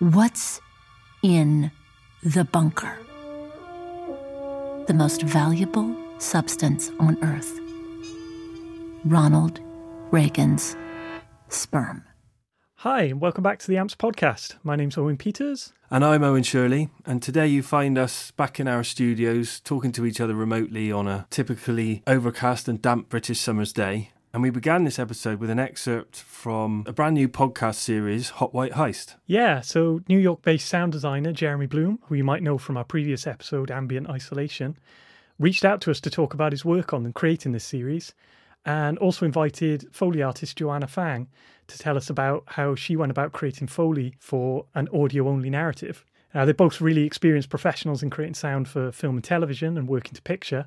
What's in the bunker? The most valuable substance on Earth. Ronald Reagan's sperm. Hi, and welcome back to the AMPS podcast. My name's Owen Peters. And I'm Owen Shirley. And today you find us back in our studios talking to each other remotely on a typically overcast and damp British summer's day. And we began this episode with an excerpt from a brand new podcast series, Hot White Heist. Yeah, so New York-based sound designer Jeremy Bloom, who you might know from our previous episode, Ambient Isolation, reached out to us to talk about his work on and creating this series, and also invited Foley artist Joanna Fang to tell us about how she went about creating Foley for an audio-only narrative. Now, they're both really experienced professionals in creating sound for film and television and working to picture,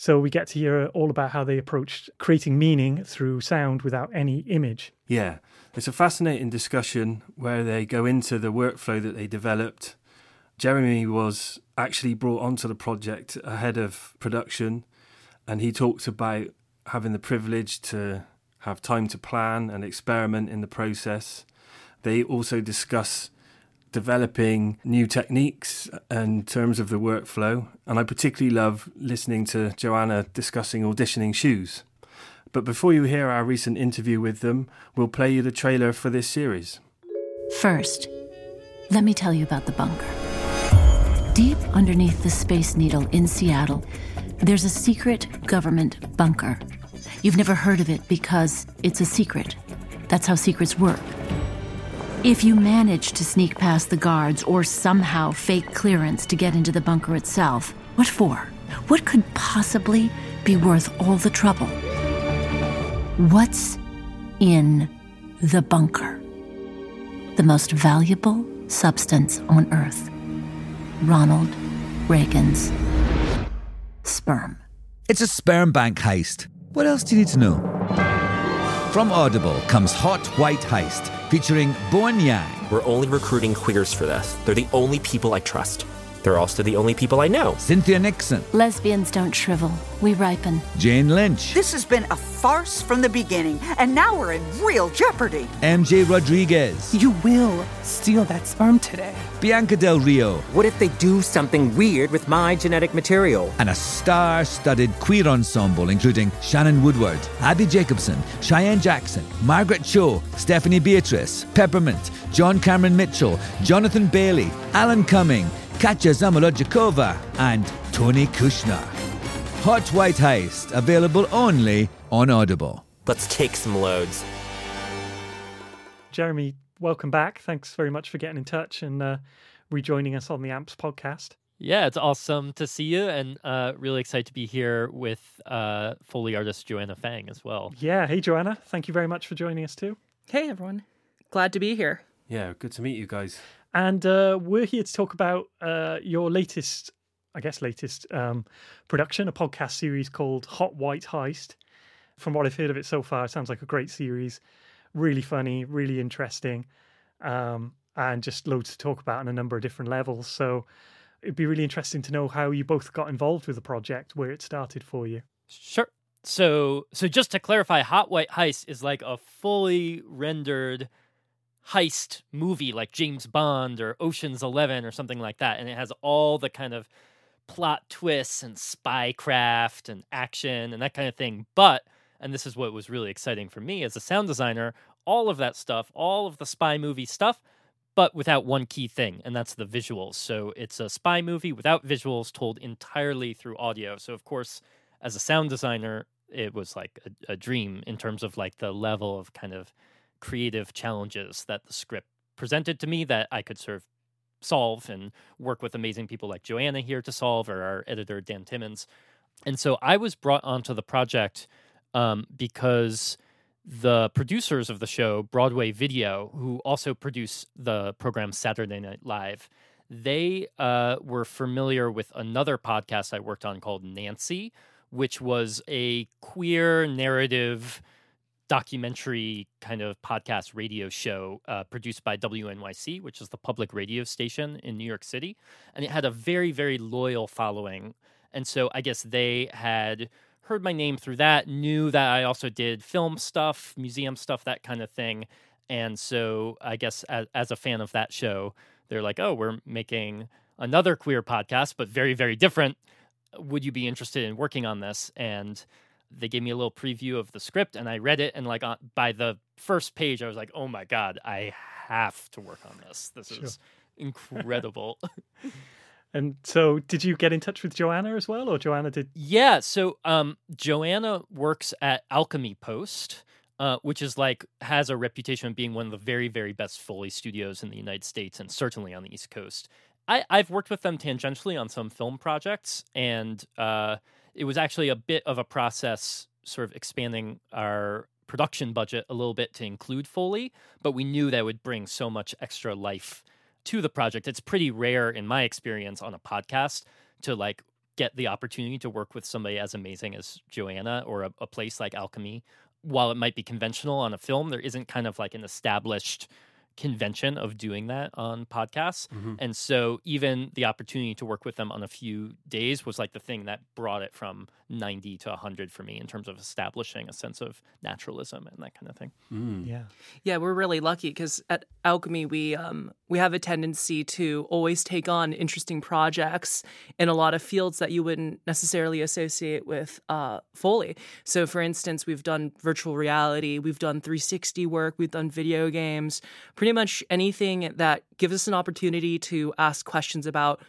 so we get to hear all about how they approached creating meaning through sound without any image. Yeah, it's a fascinating discussion where they go into the workflow that they developed. Jeremy was actually brought onto the project ahead of production, and he talks about having the privilege to have time to plan and experiment in the process. They also discuss developing new techniques in terms of the workflow. And I particularly love listening to Joanna discussing auditioning shoes. But before you hear our recent interview with them, we'll play you the trailer for this series. First, let me tell you about the bunker. Deep underneath the Space Needle in Seattle, there's a secret government bunker. You've never heard of it because it's a secret. That's how secrets work. If you manage to sneak past the guards or somehow fake clearance to get into the bunker itself, what for? What could possibly be worth all the trouble? What's in the bunker? The most valuable substance on Earth. Ronald Reagan's sperm. It's a sperm bank heist. What else do you need to know? From Audible comes Hot White Heist, featuring Bowen Yang. We're only recruiting queers for this. They're the only people I trust. They're also the only people I know. Cynthia Nixon. Lesbians don't shrivel. We ripen. Jane Lynch. This has been a farce from the beginning, and now we're in real jeopardy. MJ Rodriguez. You will steal that sperm today. Bianca Del Rio. What if they do something weird with my genetic material? And a star-studded queer ensemble, including Shannon Woodward, Abby Jacobson, Cheyenne Jackson, Margaret Cho, Stephanie Beatriz, Peppermint, John Cameron Mitchell, Jonathan Bailey, Alan Cumming, Katja Zomalodzikova and Tony Kushner. Hot White Heist, available only on Audible. Let's take some loads. Jeremy, welcome back. Thanks very much for getting in touch and rejoining us on the AMPS podcast. Yeah, it's awesome to see you, and really excited to be here with Foley artist Joanna Fang as well. Yeah, hey Joanna, thank you very much for joining us too. Hey everyone, glad to be here. Yeah, good to meet you guys. And we're here to talk about your latest production, a podcast series called Hot White Heist. From what I've heard of it so far, it sounds like a great series. Really funny, really interesting, and just loads to talk about on a number of different levels. So it'd be really interesting to know how you both got involved with the project, where it started for you. Sure. So just to clarify, Hot White Heist is like a fully rendered heist movie like James Bond or Ocean's 11 or something like that. And it has all the kind of plot twists and spycraft and action and that kind of thing. But, and this is what was really exciting for me as a sound designer, all of that stuff, all of the spy movie stuff, but without one key thing, and that's the visuals. So it's a spy movie without visuals told entirely through audio. So of course, as a sound designer, it was like a dream in terms of like the level of kind of creative challenges that the script presented to me that I could sort of solve and work with amazing people like Joanna here to solve, or our editor, Dan Timmons. And so I was brought onto the project because the producers of the show, Broadway Video, who also produce the program Saturday Night Live, they were familiar with another podcast I worked on called Nancy, which was a queer narrative documentary kind of podcast radio show produced by WNYC, which is the public radio station in New York City. And it had a very, very loyal following. And so I guess they had heard my name through that, knew that I also did film stuff, museum stuff, that kind of thing, And so I guess as a fan of that show, they're like, oh, we're making another queer podcast, but very, very different. Would you be interested in working on this? And they gave me a little preview of the script, and I read it. And like by the first page, I was like, oh my God, I have to work on this. This is incredible. And so did you get in touch with Joanna as well, or Joanna did? Yeah. So Joanna works at Alchemy Post, which is like, has a reputation of being one of the very, very best Foley studios in the United States and certainly on the East Coast. I've worked with them tangentially on some film projects, and it was actually a bit of a process sort of expanding our production budget a little bit to include Foley, but we knew that would bring so much extra life to the project. It's pretty rare in my experience on a podcast to like get the opportunity to work with somebody as amazing as Joanna or a place like Alchemy. While it might be conventional on a film, there isn't kind of like an established convention of doing that on podcasts. Mm-hmm. And so even the opportunity to work with them on a few days was like the thing that brought it from 90 to 100 for me in terms of establishing a sense of naturalism and that kind of thing. Mm. Yeah. Yeah, we're really lucky because at Alchemy, we have a tendency to always take on interesting projects in a lot of fields that you wouldn't necessarily associate with Foley. So for instance, we've done virtual reality, we've done 360 work, we've done video games, pretty much anything that gives us an opportunity to ask questions about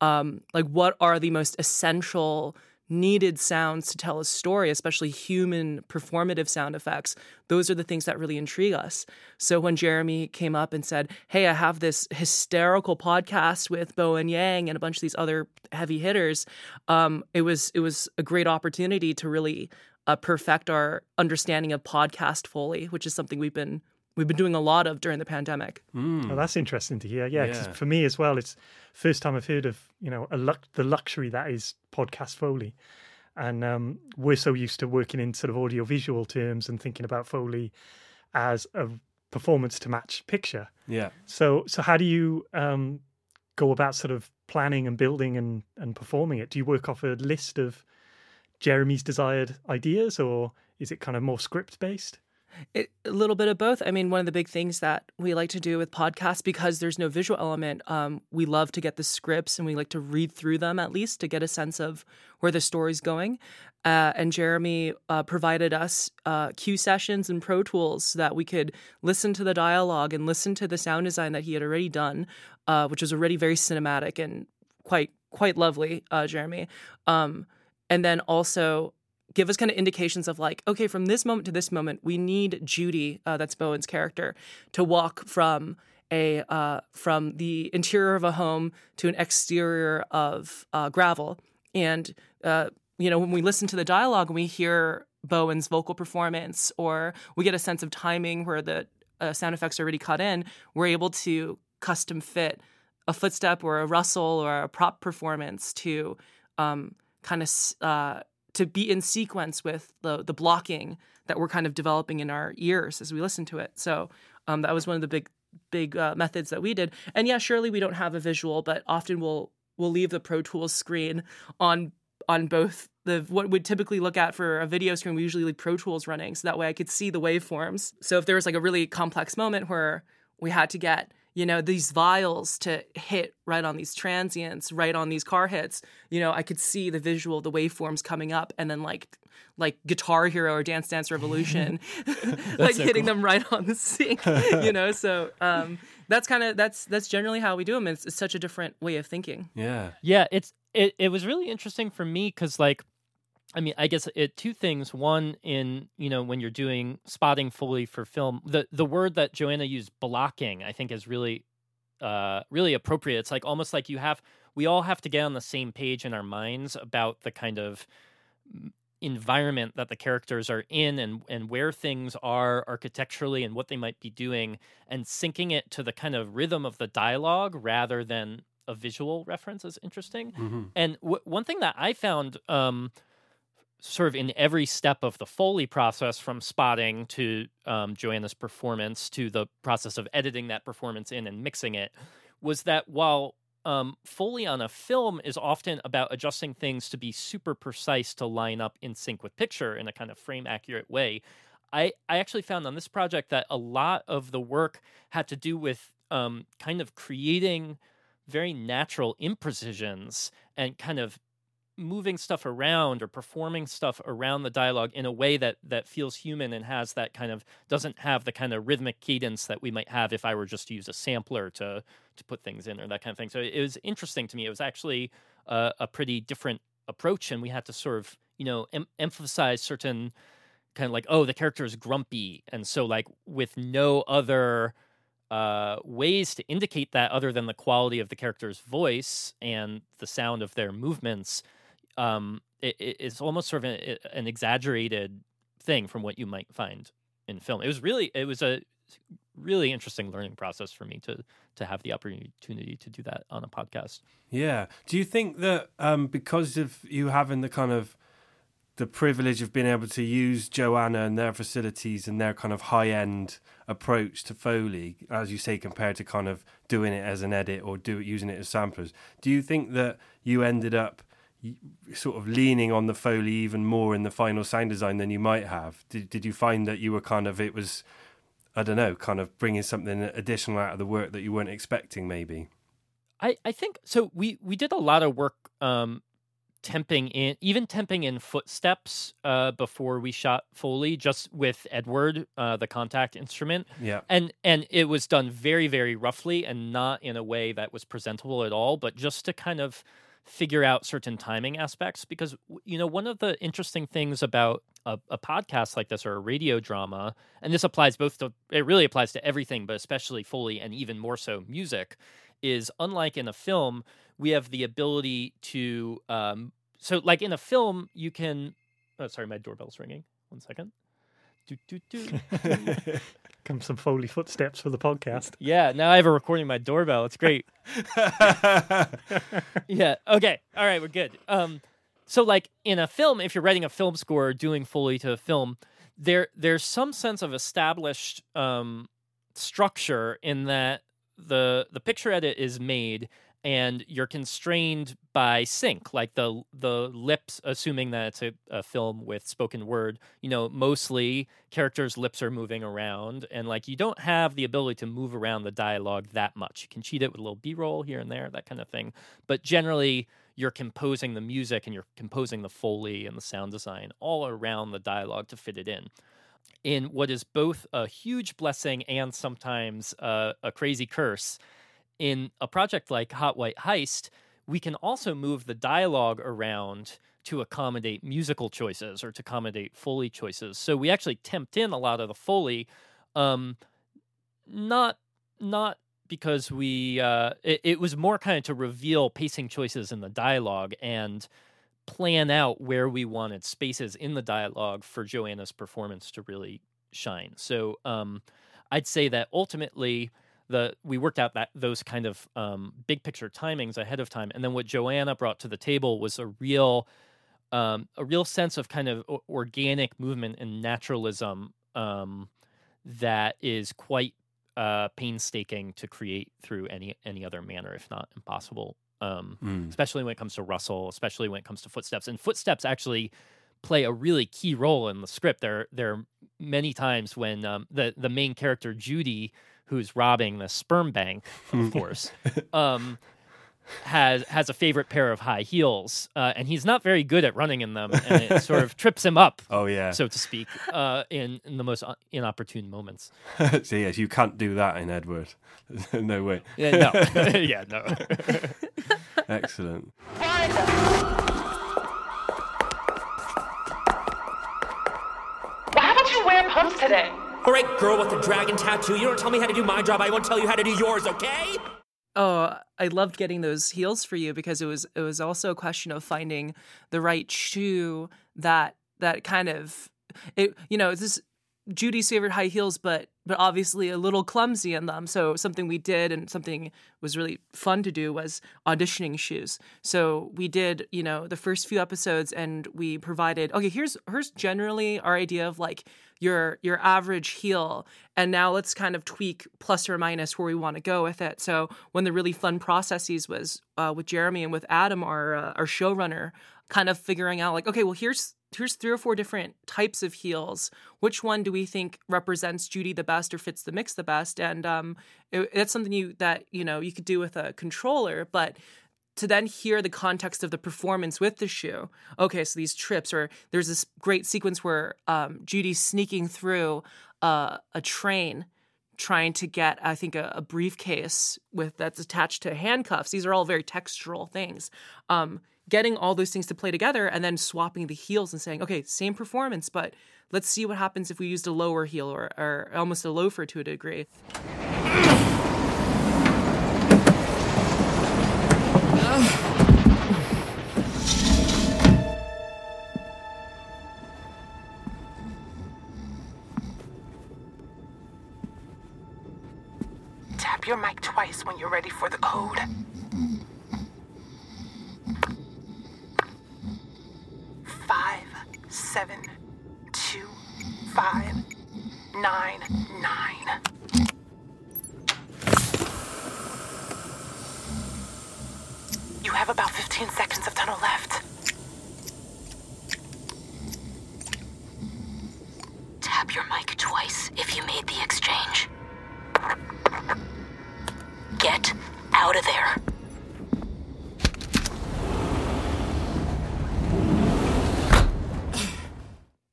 like what are the most essential needed sounds to tell a story, especially human performative sound effects. Those are the things that really intrigue us. So when Jeremy came up and said, hey, I have this hysterical podcast with Bowen Yang and a bunch of these other heavy hitters, it was a great opportunity to really perfect our understanding of podcast Foley, which is something we've been doing a lot of during the pandemic. Mm. Oh, that's interesting to hear. Yeah, because for me as well, it's first time I've heard of, you know, the luxury that is podcast Foley. And we're so used to working in sort of audiovisual terms and thinking about Foley as a performance to match picture. Yeah. So how do you go about sort of planning and building and performing it? Do you work off a list of Jeremy's desired ideas, or is it kind of more script based? A little bit of both. I mean, one of the big things that we like to do with podcasts, because there's no visual element, we love to get the scripts and we like to read through them at least to get a sense of where the story's going. And Jeremy provided us cue sessions and Pro Tools so that we could listen to the dialogue and listen to the sound design that he had already done, which was already very cinematic and quite lovely, Jeremy. And then also give us kind of indications of like, okay, from this moment to this moment, we need Judy, that's Bowen's character, to walk from the interior of a home to an exterior of gravel. And, you know, when we listen to the dialogue, we hear Bowen's vocal performance, or we get a sense of timing where the sound effects are already cut in, we're able to custom fit a footstep or a rustle or a prop performance to kind of... to be in sequence with the blocking that we're kind of developing in our ears as we listen to it. So that was one of the big methods that we did. And yeah, surely we don't have a visual, but often we'll leave the Pro Tools screen on both the what we'd typically look at for a video screen. We usually leave Pro Tools running so that way I could see the waveforms. So if there was like a really complex moment where we had to get, you know, these vials to hit right on these transients, right on these car hits, you know, I could see the visual, the waveforms coming up, and then like Guitar Hero or Dance Dance Revolution, like so hitting them right on the sink, you know? So that's generally how we do them. It's such a different way of thinking. Yeah. Yeah. It was really interesting for me. 'Cause like, I mean, I guess two things. One, in, you know, when you're doing spotting Foley for film, the word that Joanna used, blocking, I think is really, really appropriate. It's like almost like we all have to get on the same page in our minds about the kind of environment that the characters are in and where things are architecturally and what they might be doing, and syncing it to the kind of rhythm of the dialogue rather than a visual reference is interesting. Mm-hmm. And one thing that I found, sort of in every step of the Foley process, from spotting to Joanna's performance to the process of editing that performance in and mixing it, was that while Foley on a film is often about adjusting things to be super precise to line up in sync with picture in a kind of frame accurate way, I actually found on this project that a lot of the work had to do with kind of creating very natural imprecisions and kind of moving stuff around or performing stuff around the dialogue in a way that feels human and has that kind of, doesn't have the kind of rhythmic cadence that we might have if I were just to use a sampler to put things in or that kind of thing. So it was interesting to me. It was actually a pretty different approach, and we had to sort of, you know, emphasize certain kind of like, oh, the character is grumpy, and so like with no other ways to indicate that other than the quality of the character's voice and the sound of their movements, it's almost sort of an exaggerated thing from what you might find in film. It was a really interesting learning process for me to have the opportunity to do that on a podcast. Yeah. Do you think that because of you having the kind of the privilege of being able to use Joanna and their facilities and their kind of high-end approach to Foley, as you say, compared to kind of doing it as an edit or using it as samplers, do you think that you ended up sort of leaning on the Foley even more in the final sound design than you might have? Did you find that you were kind of, it was, I don't know, kind of bringing something additional out of the work that you weren't expecting maybe? I think so. We did a lot of work temping in footsteps before we shot Foley, just with Edward, the contact instrument. Yeah. And it was done very, very roughly and not in a way that was presentable at all, but just to kind of figure out certain timing aspects, because, you know, one of the interesting things about a podcast like this or a radio drama, and this applies it really applies to everything, but especially Foley and even more so music, is unlike in a film, we have the ability to, so like in a film, you can, oh, sorry, my doorbell's ringing. 1 second. Come some Foley footsteps for the podcast. Yeah, now I have a recording of my doorbell. It's great. Yeah, okay. All right, we're good. So like in a film, if you're writing a film score, doing Foley to a film, there's some sense of established structure in that the picture edit is made and you're constrained by sync, like the lips, assuming that it's a film with spoken word, you know, mostly characters' lips are moving around, and like you don't have the ability to move around the dialogue that much. You can cheat it with a little B-roll here and there, that kind of thing, but generally you're composing the music and you're composing the Foley and the sound design all around the dialogue to fit it in what is both a huge blessing and sometimes a crazy curse. In a project like Hot White Heist, we can also move the dialogue around to accommodate musical choices or to accommodate Foley choices. So we actually temped in a lot of the Foley, not because we... It was more kind of to reveal pacing choices in the dialogue and plan out where we wanted spaces in the dialogue for Joanna's performance to really shine. So I'd say that ultimately we worked out that those kind of big picture timings ahead of time, and then what Joanna brought to the table was a real sense of kind of organic movement and naturalism that is quite painstaking to create through any other manner, if not impossible. Especially when it comes to Russell, especially when it comes to footsteps. And footsteps actually play a really key role in the script. There are many times when the main character, Judy, who's robbing the sperm bank, of course, has a favorite pair of high heels, and he's not very good at running in them, and it sort of trips him up, oh yeah, so to speak, in the most inopportune moments. So yes, you can't do that in Edward. No way. Yeah, no. Yeah, no. Excellent. Why don't you wear pumps today? All right, girl with the dragon tattoo, you don't tell me how to do my job, I won't tell you how to do yours, okay? Oh, I loved getting those heels for you, because it was also a question of finding the right shoe that kind of, it, you know, this Judy's favorite high heels, but obviously a little clumsy in them. So something we did and something was really fun to do was auditioning shoes. So we did, you know, the first few episodes, and we provided, okay, here's generally our idea of like your average heel, and now let's kind of tweak plus or minus where we want to go with it. So one of the really fun processes was with Jeremy and with Adam, our showrunner, kind of figuring out like, okay, well, here's here's 3 or 4 different types of heels. Which one do we think represents Judy the best or fits the mix the best? And that's something you could do with a controller, but to then hear the context of the performance with the shoe. Okay, so these trips, or there's this great sequence where Judy's sneaking through a train trying to get, I think, a briefcase that's attached to handcuffs. These are all very textural things. Getting all those things to play together and then swapping the heels and saying, okay, same performance, but let's see what happens if we used a lower heel or almost a loafer to a degree. Tap your mic twice when you're ready for the code.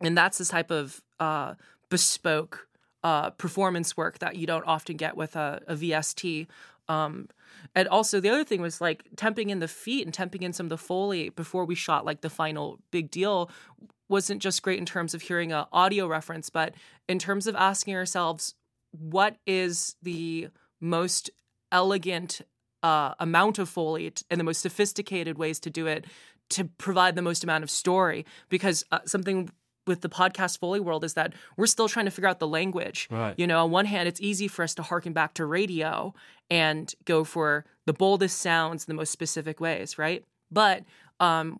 And that's this type of bespoke performance work that you don't often get with a VST. And also the other thing was like temping in the feet and temping in some of the Foley before we shot like the final big deal wasn't just great in terms of hearing an audio reference, but in terms of asking ourselves, what is the most elegant amount of Foley and the most sophisticated ways to do it to provide the most amount of story? Because something with the podcast Foley world is that we're still trying to figure out the language. Right. You know, on one hand, it's easy for us to harken back to radio and go for the boldest sounds in the most specific ways, right? But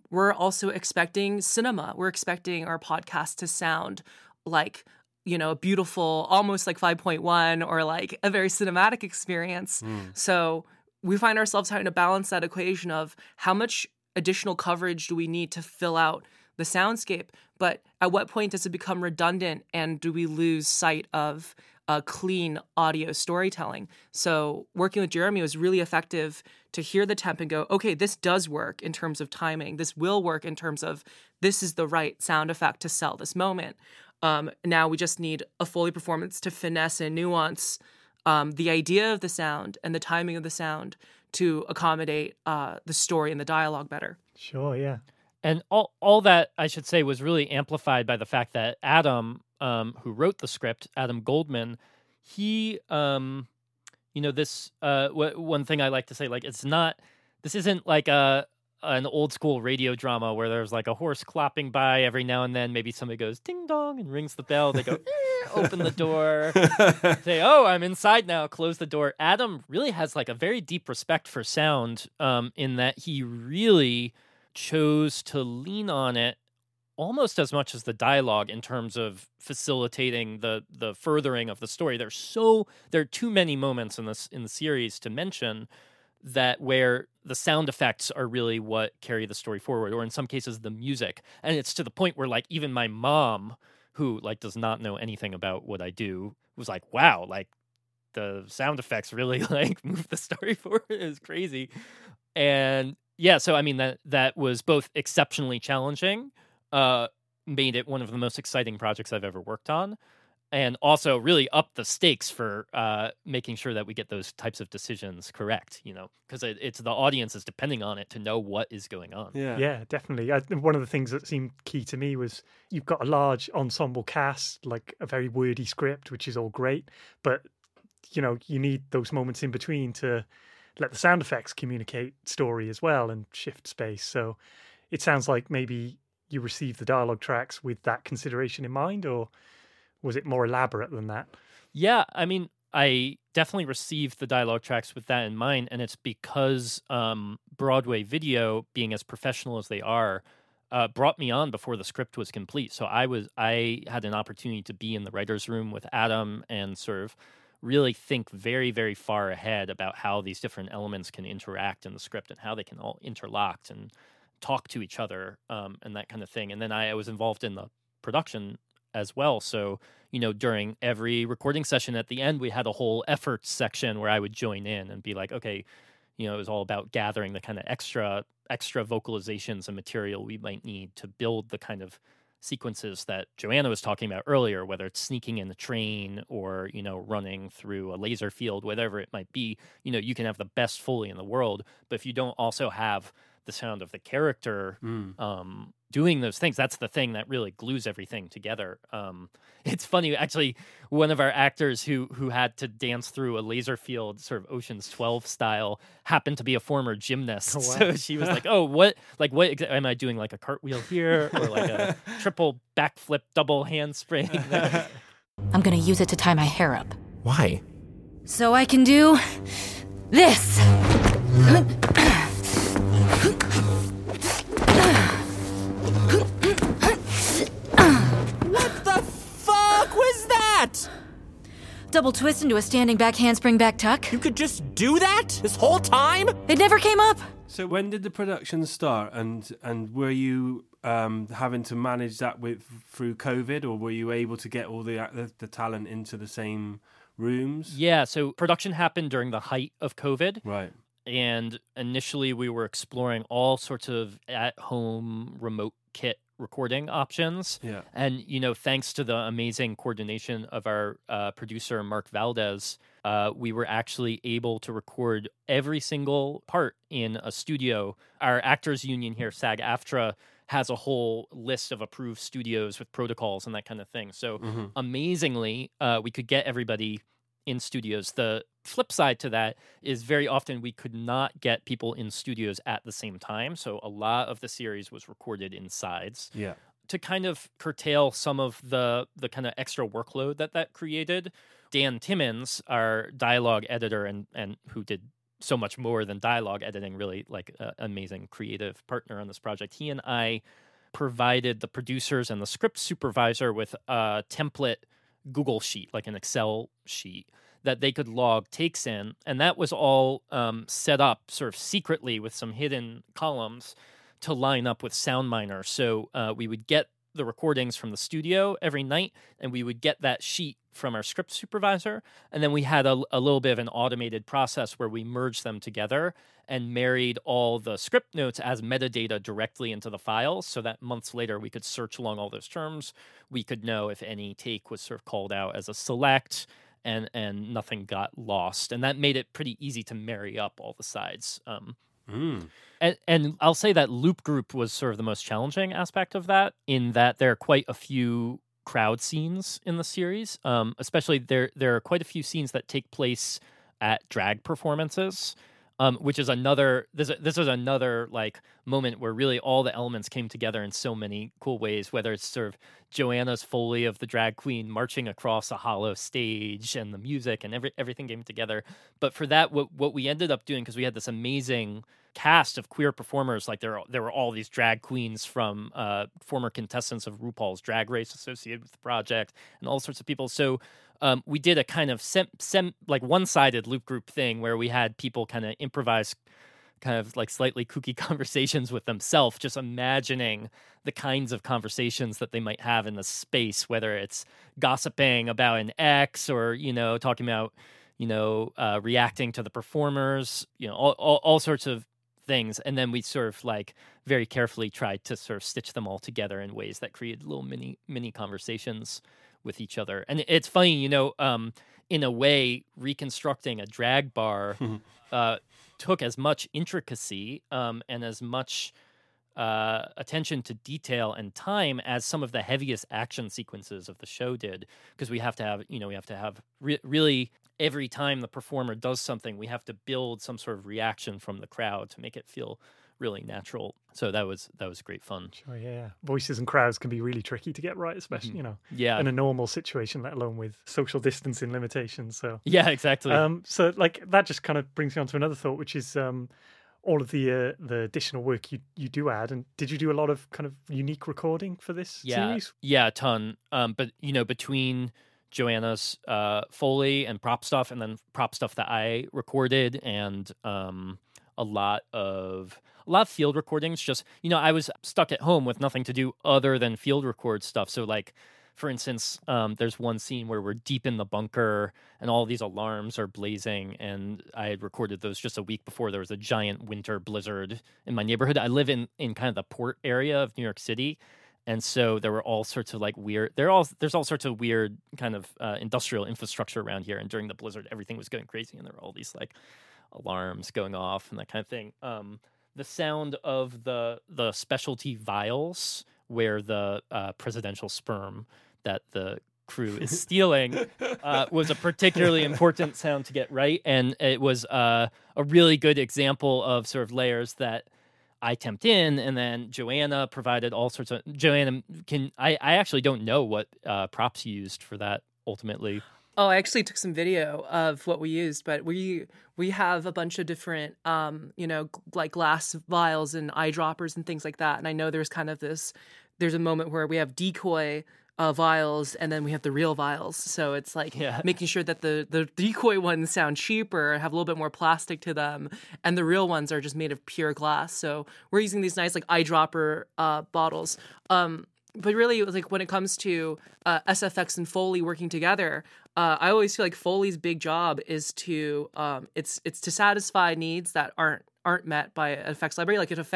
we're also expecting cinema. We're expecting our podcast to sound like, you know, a beautiful, almost like 5.1 or like a very cinematic experience. Mm. So we find ourselves having to balance that equation of how much additional coverage do we need to fill out the soundscape, but at what point does it become redundant and do we lose sight of clean audio storytelling? So working with Jeremy was really effective to hear the temp and go, okay, this does work in terms of timing. This will work in terms of this is the right sound effect to sell this moment. Now we just need a Foley performance to finesse and nuance the idea of the sound and the timing of the sound to accommodate the story and the dialogue better. Sure, yeah. And all that, I should say, was really amplified by the fact that Adam, who wrote the script, Adam Goldman, he, one thing I like to say, like, this isn't like an old school radio drama where there's like a horse clopping by every now and then. Maybe somebody goes ding dong and rings the bell. They go, open the door, say, oh, I'm inside now, close the door. Adam really has like a very deep respect for sound in that he really chose to lean on it almost as much as the dialogue in terms of facilitating the furthering of the story. There are too many moments in the series to mention that where the sound effects are really what carry the story forward, or in some cases the music. And it's to the point where like even my mom, who like does not know anything about what I do, was like, wow, like the sound effects really like move the story forward. It was crazy. And yeah, so I mean that was both exceptionally challenging, made it one of the most exciting projects I've ever worked on, and also really upped the stakes for making sure that we get those types of decisions correct, you know, because it's the audience is depending on it to know what is going on. Yeah, definitely. One of the things that seemed key to me was you've got a large ensemble cast, like a very wordy script, which is all great, but, you know, you need those moments in between to let the sound effects communicate story as well and shift space. So it sounds like maybe you received the dialogue tracks with that consideration in mind, or was it more elaborate than that? Yeah, I mean, I definitely received the dialogue tracks with that in mind, and it's because Broadway Video, being as professional as they are, brought me on before the script was complete. So I had an opportunity to be in the writer's room with Adam and really think very, very far ahead about how these different elements can interact in the script and how they can all interlock and talk to each other and that kind of thing. And then I was involved in the production as well. So, you know, during every recording session at the end, we had a whole efforts section where I would join in and be like, okay, you know, it was all about gathering the kind of extra vocalizations and material we might need to build the kind of sequences that Joanna was talking about earlier, whether it's sneaking in the train or, you know, running through a laser field, whatever it might be. You know, you can have the best Foley in the world, but if you don't also have the sound of the character doing those things, that's the thing that really glues everything together. It's funny, actually, one of our actors who had to dance through a laser field, sort of Ocean's 12 style, happened to be a former gymnast. Oh, wow. So she was like, what am I doing, like a cartwheel here or like a triple backflip double handspring? I'm going to use it to tie my hair up. Why? So I can do this. Double twist into a standing back handspring back tuck. You could just do that this whole time? It never came up. So when did the production start, and were you having to manage that through COVID, or were you able to get all the talent into the same rooms? Yeah, so production happened during the height of COVID. Right. And initially we were exploring all sorts of at-home remote kit recording options. Yeah. And, you know, thanks to the amazing coordination of our producer, Mark Valdez, we were actually able to record every single part in a studio. Our actors union here, SAG-AFTRA, has a whole list of approved studios with protocols and that kind of thing. So amazingly, we could get everybody in studios. The flip side to that is very often we could not get people in studios at the same time. So a lot of the series was recorded in sides. Yeah. To kind of curtail some of the kind of extra workload that created, Dan Timmons, our dialogue editor and who did so much more than dialogue editing, really like amazing creative partner on this project, he and I provided the producers and the script supervisor with a template Google sheet, like an Excel sheet, that they could log takes in. And that was all set up sort of secretly with some hidden columns to line up with Sound Miner. So we would get the recordings from the studio every night, and we would get that sheet from our script supervisor. And then we had a little bit of an automated process where we merged them together and married all the script notes as metadata directly into the files, so that months later we could search along all those terms. We could know if any take was sort of called out as a select, and nothing got lost. And that made it pretty easy to marry up all the sides. And I'll say that loop group was sort of the most challenging aspect of that, in that there are quite a few crowd scenes in the series. Especially there are quite a few scenes that take place at drag performances, which is another. This is another like moment where really all the elements came together in so many cool ways. Whether it's sort of Joanna's Foley of the drag queen marching across a hollow stage, and the music and everything came together. But for that, what we ended up doing, because we had this amazing cast of queer performers, like there were all these drag queens from former contestants of RuPaul's Drag Race associated with the project and all sorts of people. So we did a kind of like one-sided loop group thing where we had people kind of improvise kind of like slightly kooky conversations with themselves, just imagining the kinds of conversations that they might have in the space, whether it's gossiping about an ex or, you know, talking about, you know, reacting to the performers, you know, all sorts of things. And then we sort of like very carefully tried to sort of stitch them all together in ways that created little mini conversations with each other. And it's funny, you know, in a way, reconstructing a drag bar took as much intricacy and as much attention to detail and time as some of the heaviest action sequences of the show did, because we have to have, you know, really every time the performer does something, we have to build some sort of reaction from the crowd to make it feel really natural. So that was great fun. Sure, yeah. Voices and crowds can be really tricky to get right, especially you know, in a normal situation, let alone with social distancing limitations. So yeah, exactly. So like that just kind of brings me on to another thought, which is all of the additional work you do add. And did you do a lot of kind of unique recording for this series? Yeah, a ton. But you know, between Joanna's Foley and prop stuff, and then prop stuff that I recorded, and a lot of field recordings. Just, you know, I was stuck at home with nothing to do other than field record stuff. So, like, for instance, there's one scene where we're deep in the bunker and all these alarms are blazing, and I had recorded those just a week before there was a giant winter blizzard in my neighborhood. I live in kind of the port area of New York City, and so there were all sorts of like weird. There's all sorts of weird kind of industrial infrastructure around here, and during the blizzard, everything was going crazy, and there were all these like alarms going off and that kind of thing. The sound of the specialty vials where the presidential sperm that the crew is stealing was a particularly important sound to get right. And it was a really good example of sort of layers that I temped in. And then Joanna provided all sorts of... Joanna, I actually don't know what props you used for that ultimately. Oh, I actually took some video of what we used, but we have a bunch of different, like glass vials and eyedroppers and things like that. And I know there's kind of this... There's a moment where we have decoy vials and then we have the real vials. So it's like making sure that the decoy ones sound cheaper, have a little bit more plastic to them, and the real ones are just made of pure glass. So we're using these nice like eyedropper bottles. But really, it was like when it comes to SFX and Foley working together, I always feel like Foley's big job is to it's to satisfy needs that aren't met by an effects library. Like if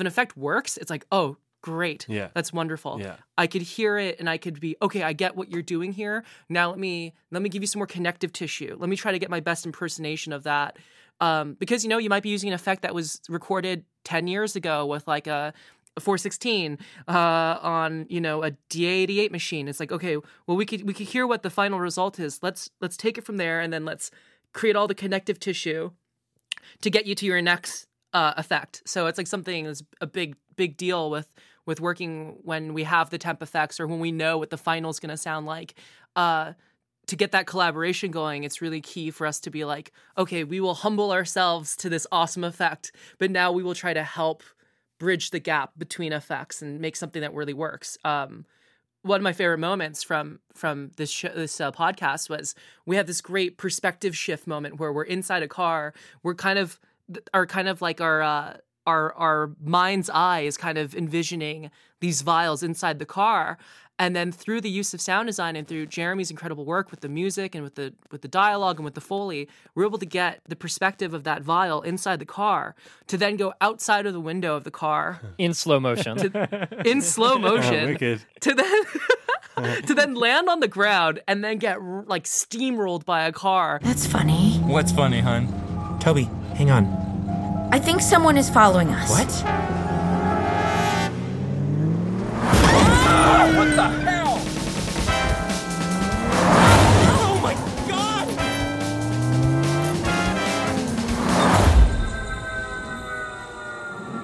an effect works, it's like, oh, great, that's wonderful. Yeah. I could hear it and I could be, okay, I get what you're doing here. Now let me give you some more connective tissue. Let me try to get my best impersonation of that. Because, you might be using an effect that was recorded 10 years ago with like a 416 on a D88 machine. It's like, okay, well we could hear what the final result is. Let's take it from there and then let's create all the connective tissue to get you to your next effect. So it's like something that's a big deal with working when we have the temp effects or when we know what the final is going to sound like. To get that collaboration going, it's really key for us to be like, okay, we will humble ourselves to this awesome effect, but now we will try to help bridge the gap between effects and make something that really works. One of my favorite moments from this podcast was we had this great perspective shift moment where we're inside a car. We're kind of like our mind's eye is kind of envisioning these vials inside the car. And then through the use of sound design and through Jeremy's incredible work with the music and with the dialogue and with the Foley, we're able to get the perspective of that vial inside the car to then go outside of the window of the car in slow motion. To then to then land on the ground and then get like steamrolled by a car. That's funny. What's funny, hon? Toby, hang on. I think someone is following us. What? What the hell? Oh my God!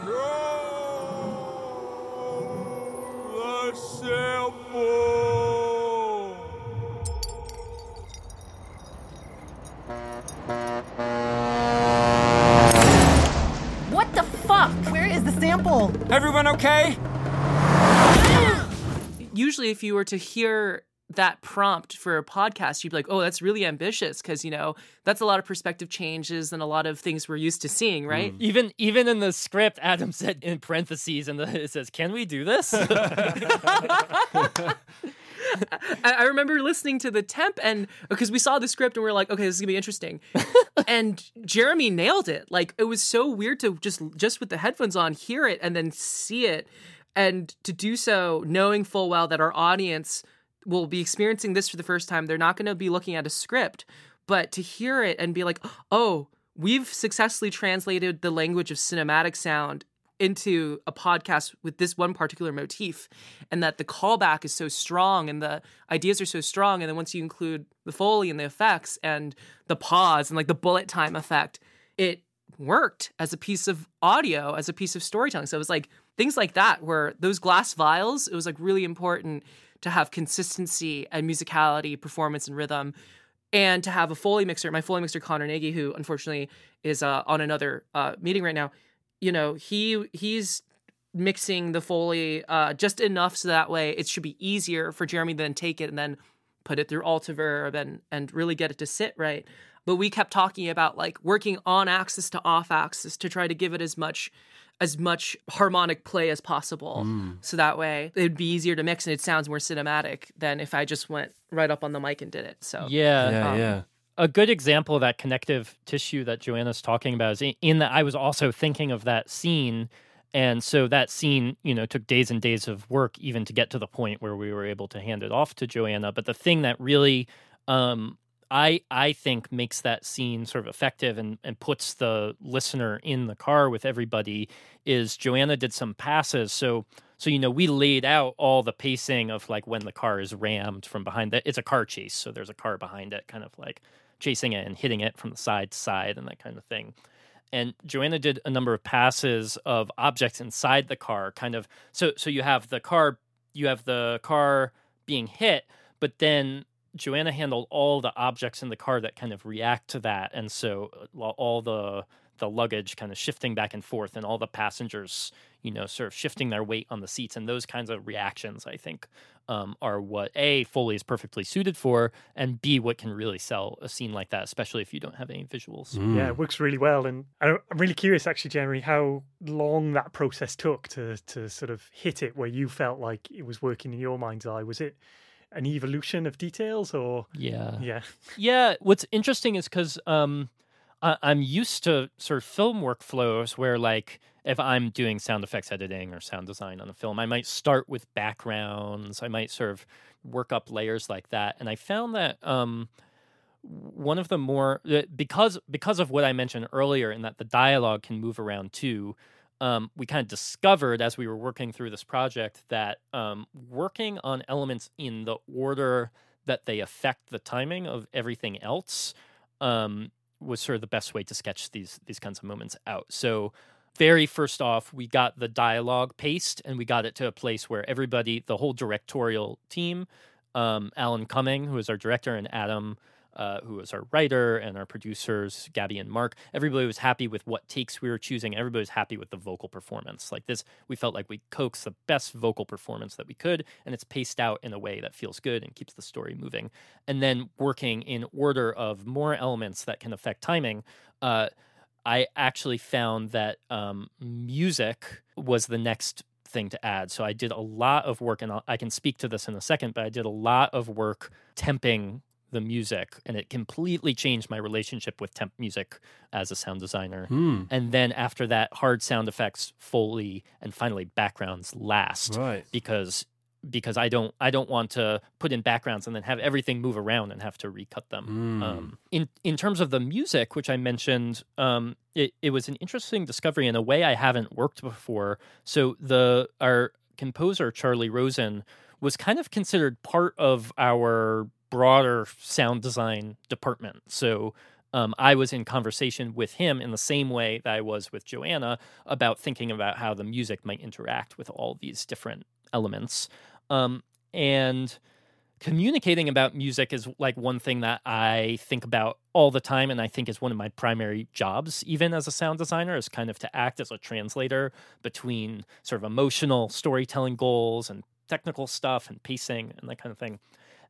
No! The sample! What the fuck? Where is the sample? Everyone okay? Usually if you were to hear that prompt for a podcast, you'd be like, oh, that's really ambitious because, that's a lot of perspective changes and a lot of things we're used to seeing, right? Mm. Even in the script, Adam said in parentheses, and it says, can we do this? I remember listening to the temp and because we saw the script and we were like, okay, this is going to be interesting. And Jeremy nailed it. Like, it was so weird to just with the headphones on, hear it and then see it. And to do so, knowing full well that our audience will be experiencing this for the first time, they're not going to be looking at a script, but to hear it and be like, oh, we've successfully translated the language of cinematic sound into a podcast with this one particular motif, and that the callback is so strong and the ideas are so strong. And then once you include the Foley and the effects and the pause and like the bullet time effect, it worked as a piece of audio, as a piece of storytelling. So it was like, things like that where those glass vials, it was like really important to have consistency and musicality, performance and rhythm, and to have a Foley mixer. My Foley mixer, Connor Nagy, who unfortunately is on another meeting right now, he's mixing the Foley just enough so that way it should be easier for Jeremy to then take it and then put it through Altiverb and really get it to sit right. But we kept talking about like working on axis to off axis to try to give it as much harmonic play as possible. So that way it'd be easier to mix and it sounds more cinematic than if I just went right up on the mic and did it. So yeah. A good example of that connective tissue that Joanna's talking about is in that I was also thinking of that scene. And so that scene, you know, took days and days of work even to get to the point where we were able to hand it off to Joanna. But the thing that really, I think, makes that scene sort of effective and puts the listener in the car with everybody is Joanna did some passes. So, you know, we laid out all the pacing of like when the car is rammed from behind. It's a car chase. So there's a car behind it kind of like chasing it and hitting it from the side to side and that kind of thing. And Joanna did a number of passes of objects inside the car, kind of. So you have the car being hit, but then Joanna handled all the objects in the car that kind of react to that. And so all the luggage kind of shifting back and forth and all the passengers, you know, sort of shifting their weight on the seats. And those kinds of reactions, I think, are what, A, Foley is perfectly suited for, and B, what can really sell a scene like that, especially if you don't have any visuals. Yeah, it works really well. And I'm really curious, actually, Jeremy, how long that process took to sort of hit it where you felt like it was working in your mind's eye. Was it an evolution of details or? Yeah. What's interesting is because I'm used to sort of film workflows where, like, if I'm doing sound effects editing or sound design on a film, I might start with backgrounds. I might sort of work up layers like that. And I found that one of the more, because of what I mentioned earlier, in that the dialogue can move around too, we kind of discovered as we were working through this project that working on elements in the order that they affect the timing of everything else was sort of the best way to sketch these kinds of moments out. So very first off, we got the dialogue paced and we got it to a place where everybody, the whole directorial team, Alan Cumming, who is our director, and Adam, who is our writer, and our producers, Gabby and Mark, everybody was happy with what takes we were choosing. Everybody was happy with the vocal performance. Like this, we felt like we coaxed the best vocal performance that we could, and it's paced out in a way that feels good and keeps the story moving. And then working in order of more elements that can affect timing, I actually found that music was the next thing to add. So I did a lot of work, and I can speak to this in a second, but I did a lot of work temping the music, and it completely changed my relationship with temp music as a sound designer. And then after that, hard sound effects, Foley, and finally backgrounds last, right? Because I don't want to put in backgrounds and then have everything move around and have to recut them. In terms of the music, which I mentioned, it was an interesting discovery in a way I haven't worked before. So our composer, Charlie Rosen, was kind of considered part of our broader sound design department. So I was in conversation with him in the same way that I was with Joanna about thinking about how the music might interact with all these different elements. And communicating about music is like one thing that I think about all the time, and I think is one of my primary jobs, even as a sound designer, is kind of to act as a translator between sort of emotional storytelling goals and technical stuff and pacing and that kind of thing.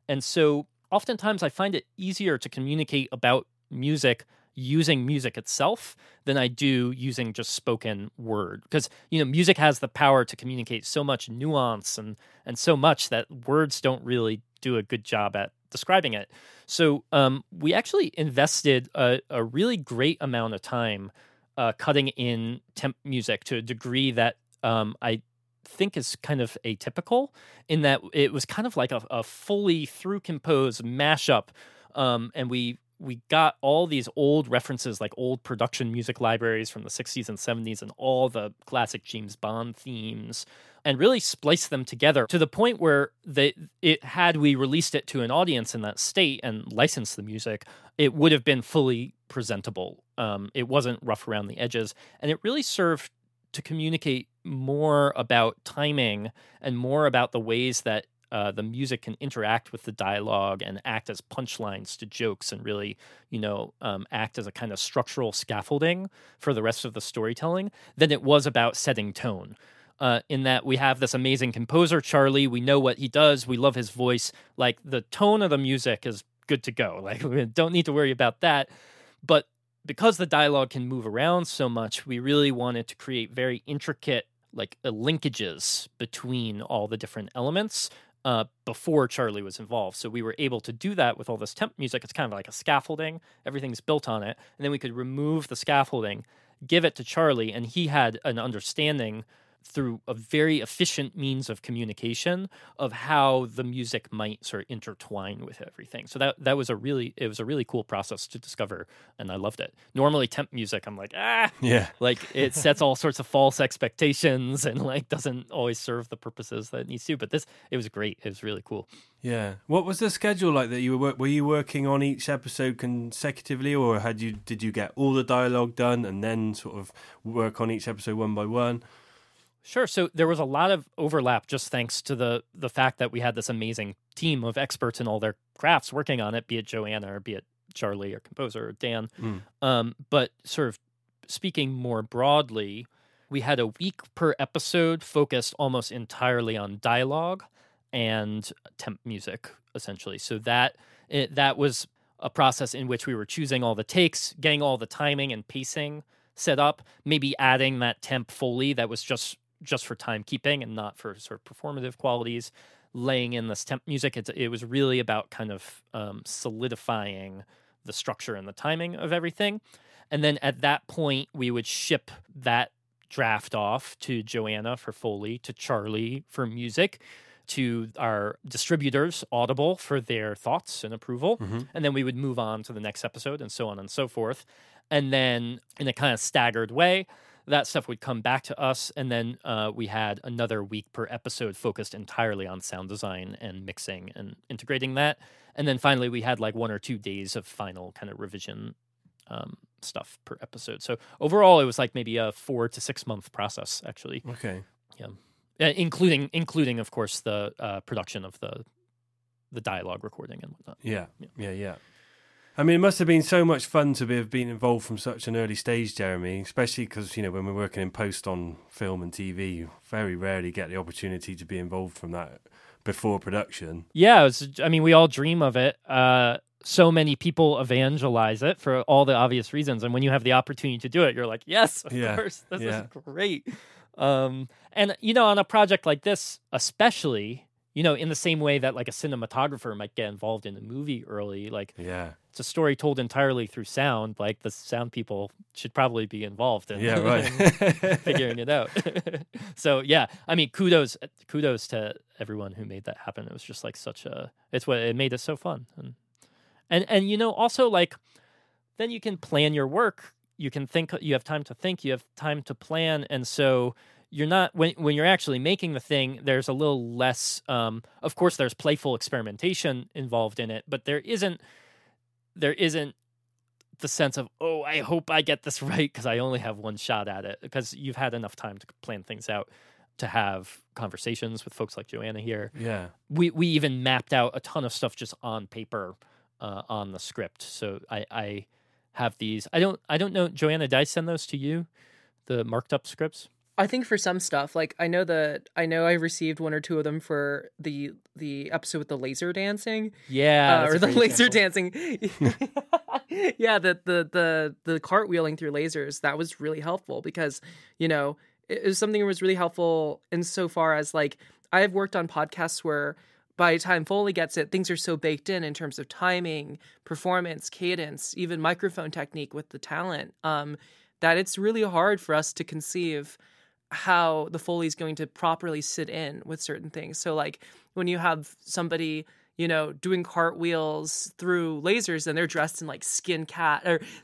And so oftentimes I find it easier to communicate about music using music itself than I do using just spoken word. Because, you know, music has the power to communicate so much nuance and so much that words don't really do a good job at describing it. So we actually invested a really great amount of time cutting in temp music to a degree that I think is kind of atypical, in that it was kind of like a fully through composed mashup. And we got all these old references, like old production music libraries from the 60s and 70s and all the classic James Bond themes, and really spliced them together to the point where had we released it to an audience in that state and licensed the music, it would have been fully presentable. It wasn't rough around the edges, and it really served to communicate more about timing and more about the ways that the music can interact with the dialogue and act as punchlines to jokes, and really, you know, act as a kind of structural scaffolding for the rest of the storytelling, than it was about setting tone. In that we have this amazing composer, Charlie, we know what he does, we love his voice, like the tone of the music is good to go. Like, we don't need to worry about that. But because the dialogue can move around so much, we really wanted to create very intricate, like, linkages between all the different elements before Charlie was involved. So we were able to do that with all this temp music. It's kind of like a scaffolding. Everything's built on it. And then we could remove the scaffolding, give it to Charlie, and he had an understanding through a very efficient means of communication of how the music might sort of intertwine with everything. So that was a really cool process to discover, and I loved it. Normally temp music, I'm like, like it sets all sorts of false expectations and like doesn't always serve the purposes that it needs to. But this, it was great. It was really cool. Yeah. What was the schedule like that you were you working on each episode consecutively, or did you get all the dialogue done and then sort of work on each episode one by one? Sure. So there was a lot of overlap just thanks to the fact that we had this amazing team of experts in all their crafts working on it, be it Joanna or be it Charlie or composer or Dan. But sort of speaking more broadly, we had a week per episode focused almost entirely on dialogue and temp music, essentially. So that was a process in which we were choosing all the takes, getting all the timing and pacing set up, maybe adding that temp Foley that was just for timekeeping and not for sort of performative qualities, laying in this temp music. It was really about kind of solidifying the structure and the timing of everything. And then at that point, we would ship that draft off to Joanna for Foley, to Charlie for music, to our distributors, Audible, for their thoughts and approval. Mm-hmm. And then we would move on to the next episode and so on and so forth. And then in a kind of staggered way, that stuff would come back to us, and then we had another week per episode focused entirely on sound design and mixing and integrating that. And then finally, we had like 1 or 2 days of final kind of revision stuff per episode. So overall, it was like maybe a 4 to 6 month process, actually. Okay. Yeah, including of course the production of the dialogue recording and whatnot. Yeah. I mean, it must have been so much fun to have been involved from such an early stage, Jeremy, especially because, you know, when we're working in post on film and TV, you very rarely get the opportunity to be involved from that before production. Yeah, we all dream of it. So many people evangelize it for all the obvious reasons. And when you have the opportunity to do it, you're like, yes, of course, this is great. And, you know, on a project like this, especially, you know, in the same way that like a cinematographer might get involved in a movie early, like it's a story told entirely through sound, like the sound people should probably be involved in, in figuring it out. So kudos to everyone who made that happen. It was just like it made it so fun. And you know, also like then you can plan your work. You can think, you have time to think, you have time to plan. And so you're not, when you're actually making the thing, there's a little less, of course there's playful experimentation involved in it, but there isn't the sense of, oh, I hope I get this right because I only have one shot at it, because you've had enough time to plan things out, to have conversations with folks like Joanna here. Yeah. We even mapped out a ton of stuff just on paper, on the script. So I have these, I don't know, Joanna, did I send those to you? The marked up scripts? I think for some stuff, like I know I received 1 or 2 of them for the episode with the laser dancing. Yeah. Or the laser dancing. Yeah, the cartwheeling through lasers, that was really helpful because, you know, it was something that was really helpful insofar as like I have worked on podcasts where by the time Foley gets it, things are so baked in terms of timing, performance, cadence, even microphone technique with the talent, that it's really hard for us to conceive how the Foley is going to properly sit in with certain things. So like when you have somebody, you know, doing cartwheels through lasers and they're dressed in like skin tight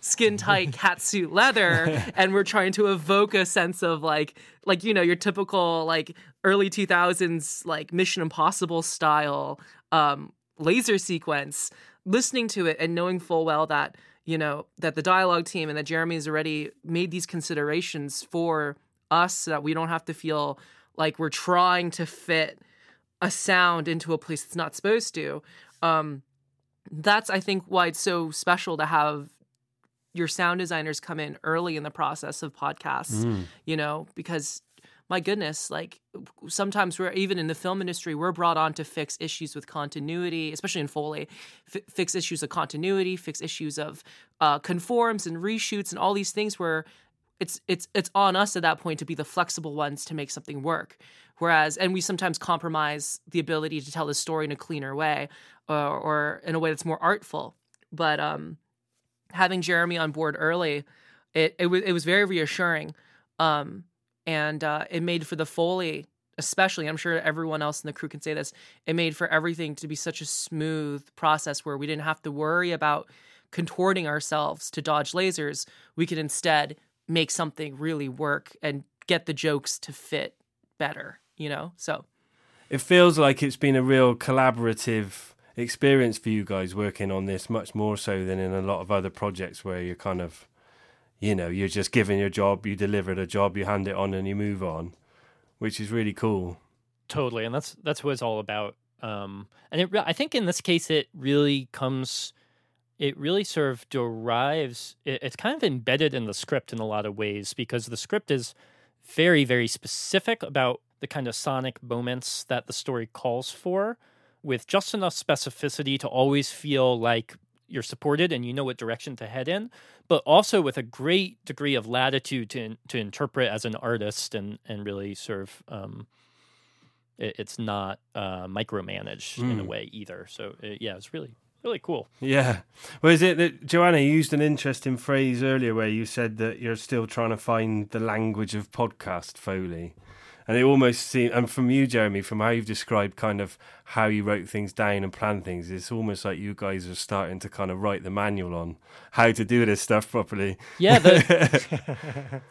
catsuit leather, and we're trying to evoke a sense of like, you know, your typical like early 2000s, like Mission Impossible style laser sequence, listening to it and knowing full well that, you know, that the dialogue team and that Jeremy has already made these considerations for us so that we don't have to feel like we're trying to fit a sound into a place it's not supposed to. That's, I think, why it's so special to have your sound designers come in early in the process of podcasts, you know, because my goodness, like sometimes we're even in the film industry, we're brought on to fix issues with continuity, especially in Foley, fix issues of continuity, fix issues of conforms and reshoots and all these things where it's on us at that point to be the flexible ones to make something work. Whereas, and we sometimes compromise the ability to tell the story in a cleaner way or in a way that's more artful. But having Jeremy on board early, it was very reassuring. And it made for the Foley, especially, I'm sure everyone else in the crew can say this, it made for everything to be such a smooth process where we didn't have to worry about contorting ourselves to dodge lasers. We could instead make something really work and get the jokes to fit better, you know? So it feels like it's been a real collaborative experience for you guys working on this, much more so than in a lot of other projects where you're kind of, you know, you're just given your job, you deliver the job, you hand it on and you move on, which is really cool. Totally. And that's what it's all about. I think in this case, it's kind of embedded in the script in a lot of ways, because the script is very, very specific about the kind of sonic moments that the story calls for, with just enough specificity to always feel like you're supported and you know what direction to head in, but also with a great degree of latitude to interpret as an artist and really serve. It's not micromanaged in a way either. So it's really, really cool. Yeah. Well, is it that Joanna used an interesting phrase earlier where you said that you're still trying to find the language of podcast Foley? And it almost seems, and from you, Jeremy, from how you've described kind of how you wrote things down and planned things, it's almost like you guys are starting to kind of write the manual on how to do this stuff properly. Yeah, the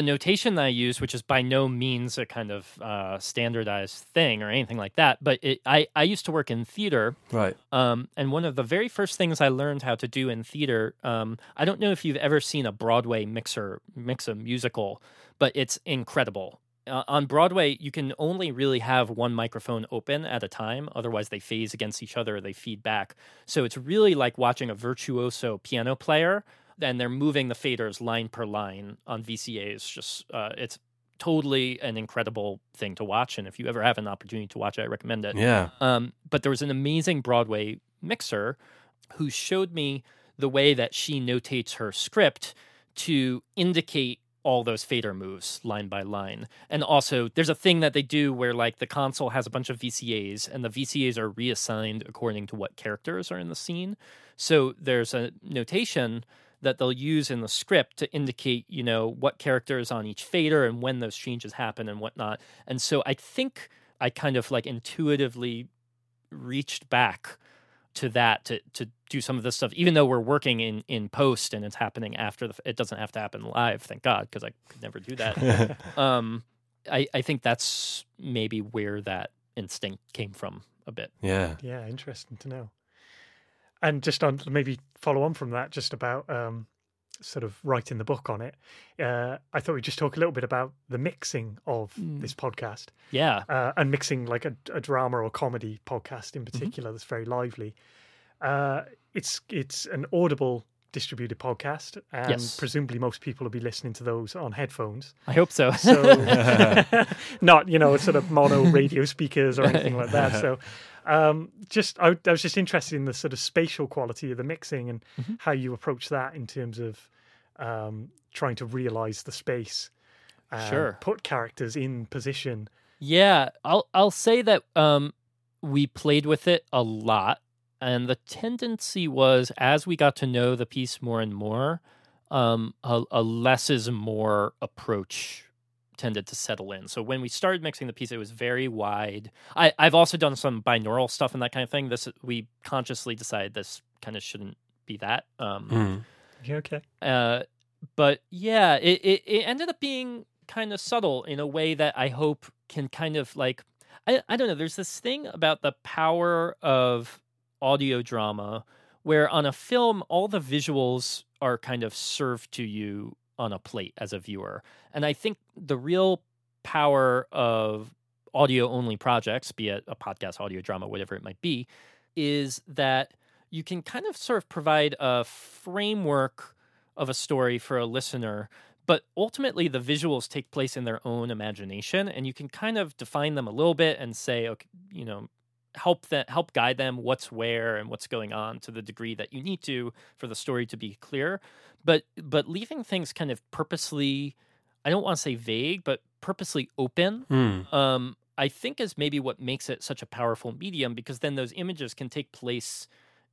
notation that I use, which is by no means a kind of standardized thing or anything like that, but I used to work in theater. Right. And one of the very first things I learned how to do in theater, I don't know if you've ever seen a Broadway mix a musical, but it's incredible. On Broadway, you can only really have one microphone open at a time. Otherwise, they phase against each other. They feed back. So it's really like watching a virtuoso piano player, and they're moving the faders line per line on VCAs. Just it's totally an incredible thing to watch. And if you ever have an opportunity to watch it, I recommend it. Yeah. But there was an amazing Broadway mixer who showed me the way that she notates her script to indicate all those fader moves line by line. And also there's a thing that they do where like the console has a bunch of VCAs and the VCAs are reassigned according to what characters are in the scene. So there's a notation that they'll use in the script to indicate, you know, what character is on each fader and when those changes happen and whatnot. And so I think I kind of like intuitively reached back to that to do some of this stuff, even though we're working in post and it's happening after it doesn't have to happen live, thank God, because I could never do that. I think that's maybe where that instinct came from a bit. Yeah, interesting to know. And just on maybe follow on from that, just about sort of writing the book on it, I thought we'd just talk a little bit about the mixing of this podcast. Yeah. And mixing like a drama or comedy podcast in particular that's very lively. It's an Audible distributed podcast, and presumably most people will be listening to those on headphones. I hope so. Not, you know, sort of mono radio speakers or anything like that. So I was just interested in the sort of spatial quality of the mixing and how you approach that in terms of trying to realize the space, put characters in position. Yeah, I'll say that we played with it a lot. And the tendency was, as we got to know the piece more and more, a less is more approach tended to settle in. So when we started mixing the piece, it was very wide. I've also done some binaural stuff and that kind of thing. We consciously decided this kind of shouldn't be that. Yeah, okay. But yeah, it ended up being kind of subtle in a way that I hope can kind of like, I don't know, there's this thing about the power of audio drama where on a film all the visuals are kind of served to you on a plate as a viewer. And I think the real power of audio only projects, be it a podcast, audio drama, whatever it might be, is that you can kind of sort of provide a framework of a story for a listener, But ultimately, the visuals take place in their own imagination, and you can kind of define them a little bit and say, okay, you know, help guide them what's where and what's going on to the degree that you need to for the story to be clear. But leaving things kind of purposely, I don't want to say vague, but purposely open, I think is maybe what makes it such a powerful medium, because then those images can take place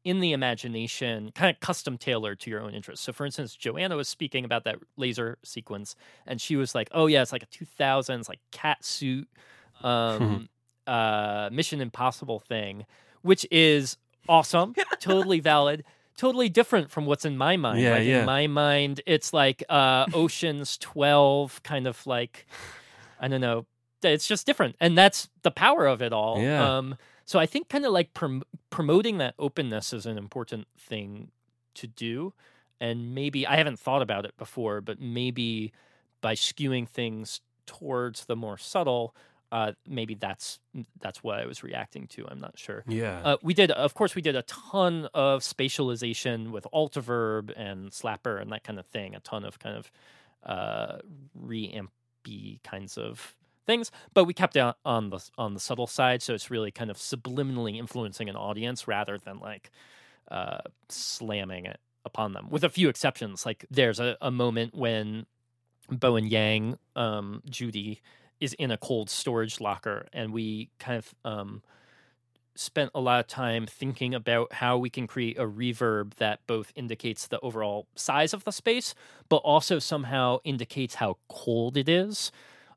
in the imagination, kind of custom tailored to your own interests. So for instance, Joanna was speaking about that laser sequence, and she was like, oh yeah, it's like a 2000s, like cat suit, Mission Impossible thing, which is awesome, totally valid, totally different from what's in my mind. Yeah, like in my mind, it's like Ocean's 12, kind of like, I don't know, it's just different. And that's the power of it all. Yeah. So I think kind of like promoting that openness is an important thing to do. And maybe, I haven't thought about it before, but maybe by skewing things towards the more subtle, maybe that's what I was reacting to. I'm not sure. Yeah. We did a ton of spatialization with Altiverb and Slapper and that kind of thing, a ton of kind of re-ampy kinds of things, but we kept it on the subtle side, so it's really kind of subliminally influencing an audience rather than like slamming it upon them. With a few exceptions, like there's a moment when Bowen Yang, Judy, is in a cold storage locker, and we kind of spent a lot of time thinking about how we can create a reverb that both indicates the overall size of the space, but also somehow indicates how cold it is.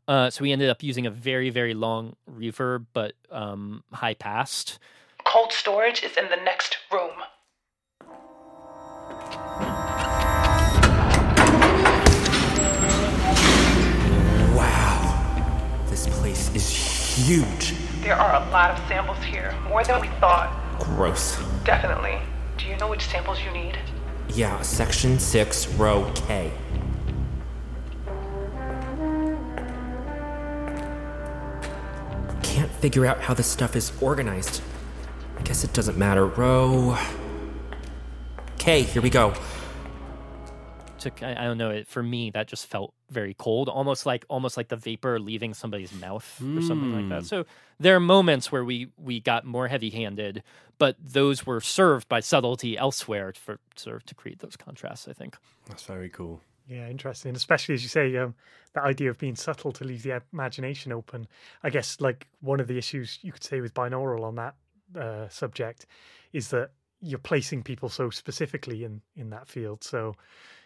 So we ended up using a very, very long reverb, but high passed. Cold storage is in the next room. Wow, this place is huge. There are a lot of samples here, more than we thought. Gross. Definitely. Do you know which samples you need? Yeah, section 6, row K. Figure out how this stuff is organized. I guess it doesn't matter. Row K, here we go. I don't know. For me, that just felt very cold, almost like the vapor leaving somebody's mouth or something like that. So there are moments where we got more heavy-handed, but those were served by subtlety elsewhere for sort of to create those contrasts, I think. That's very cool. Yeah, interesting. Especially, as you say, the idea of being subtle to leave the imagination open. I guess, like, one of the issues you could say with binaural on that subject is that you're placing people so specifically in that field. So,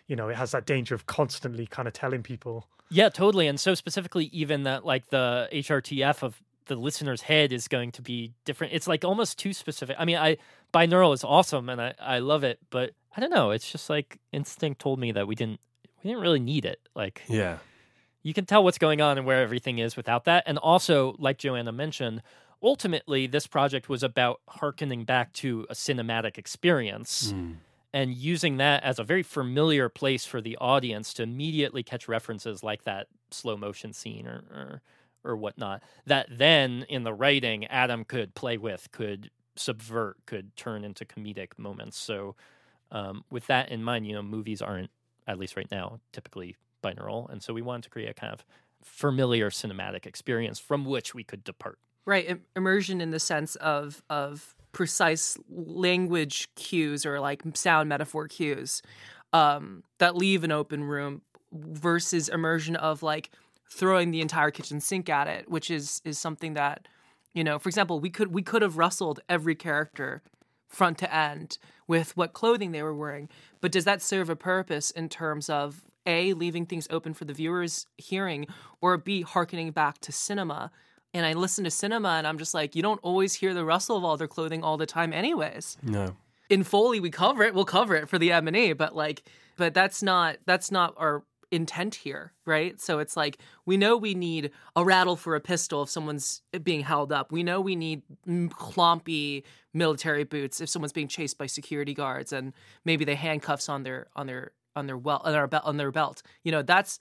you know, it has that danger of constantly kind of telling people. Yeah, totally. And so specifically even that, like, the HRTF of the listener's head is going to be different. It's, like, almost too specific. I mean, binaural is awesome, and I love it, but I don't know. It's just, like, instinct told me that we didn't really need it. Like, yeah, you can tell what's going on and where everything is without that. And also, like Joanna mentioned, ultimately this project was about hearkening back to a cinematic experience and using that as a very familiar place for the audience to immediately catch references like that slow motion scene or whatnot, that then in the writing Adam could play with, could subvert, could turn into comedic moments. So with that in mind, you know, movies aren't, at least right now, typically binaural. And so we wanted to create a kind of familiar cinematic experience from which we could depart. Right. Immersion in the sense of precise language cues or like sound metaphor cues that leave an open room versus immersion of like throwing the entire kitchen sink at it, which is something that, you know, for example, we could have rustled every character front to end with what clothing they were wearing. But does that serve a purpose in terms of A, leaving things open for the viewer's hearing, or B, hearkening back to cinema? And I listen to cinema and I'm just like, you don't always hear the rustle of all their clothing all the time anyways. No. In Foley, we'll cover it for the M&E, but that's not our intent here, right? So it's like, we know we need a rattle for a pistol if someone's being held up. We know we need clompy military boots if someone's being chased by security guards and maybe the handcuffs on their belt. You know, that's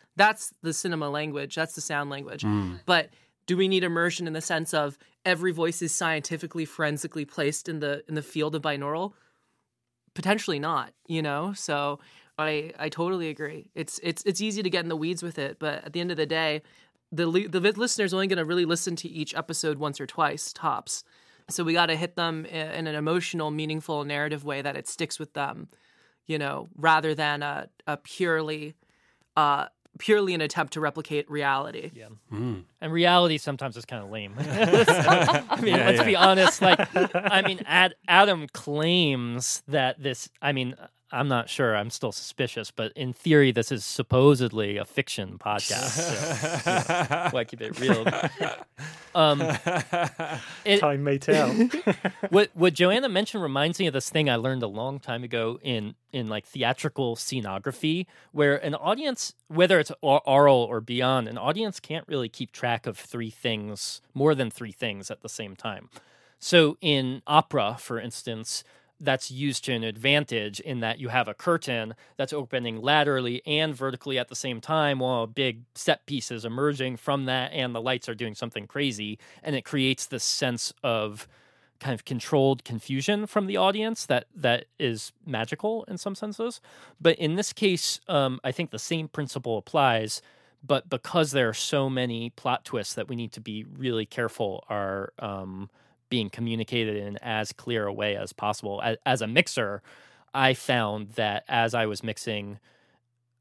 the cinema language, that's the sound language. But do we need immersion in the sense of every voice is scientifically, forensically placed in the field of binaural? Potentially not, you know? So I totally agree. It's easy to get in the weeds with it, but at the end of the day, the listener's only going to really listen to each episode once or twice, tops. So we got to hit them in an emotional, meaningful, narrative way that it sticks with them, you know, rather than a purely an attempt to replicate reality. Yeah. Mm. And reality sometimes is kind of lame. I mean, let's be honest. Adam claims that this, I'm not sure. I'm still suspicious, but in theory, this is supposedly a fiction podcast. So, yeah, why keep it real? Time may tell. What Joanna mentioned reminds me of this thing I learned a long time ago in like theatrical scenography, where an audience, whether it's oral or beyond, an audience can't really keep track of more than three things at the same time. So in opera, for instance, that's used to an advantage in that you have a curtain that's opening laterally and vertically at the same time while big set piece is emerging from that and the lights are doing something crazy. And it creates this sense of kind of controlled confusion from the audience that is magical in some senses. But in this case, I think the same principle applies, but because there are so many plot twists that we need to be really careful are being communicated in as clear a way as possible. As a mixer, I found that as I was mixing,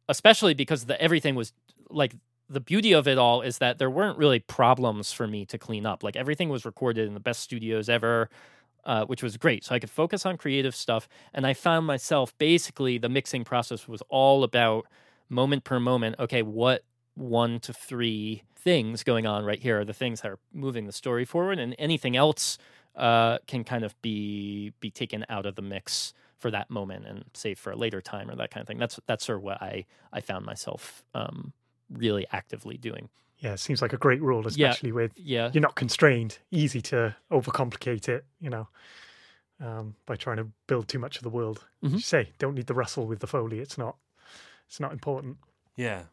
especially because everything was like, the beauty of it all is that there weren't really problems for me to clean up. Like everything was recorded in the best studios ever, which was great. So I could focus on creative stuff. And I found myself basically the mixing process was all about moment per moment. Okay, what 1 to 3 things going on right here are the things that are moving the story forward, and anything else can kind of be taken out of the mix for that moment and saved for a later time or that kind of thing. That's sort of what I found myself really actively doing. Yeah, it seems like a great rule, especially you're not constrained, easy to overcomplicate it, you know, by trying to build too much of the world. Mm-hmm. You say, don't need the rustle with the Foley. It's not important. Yeah.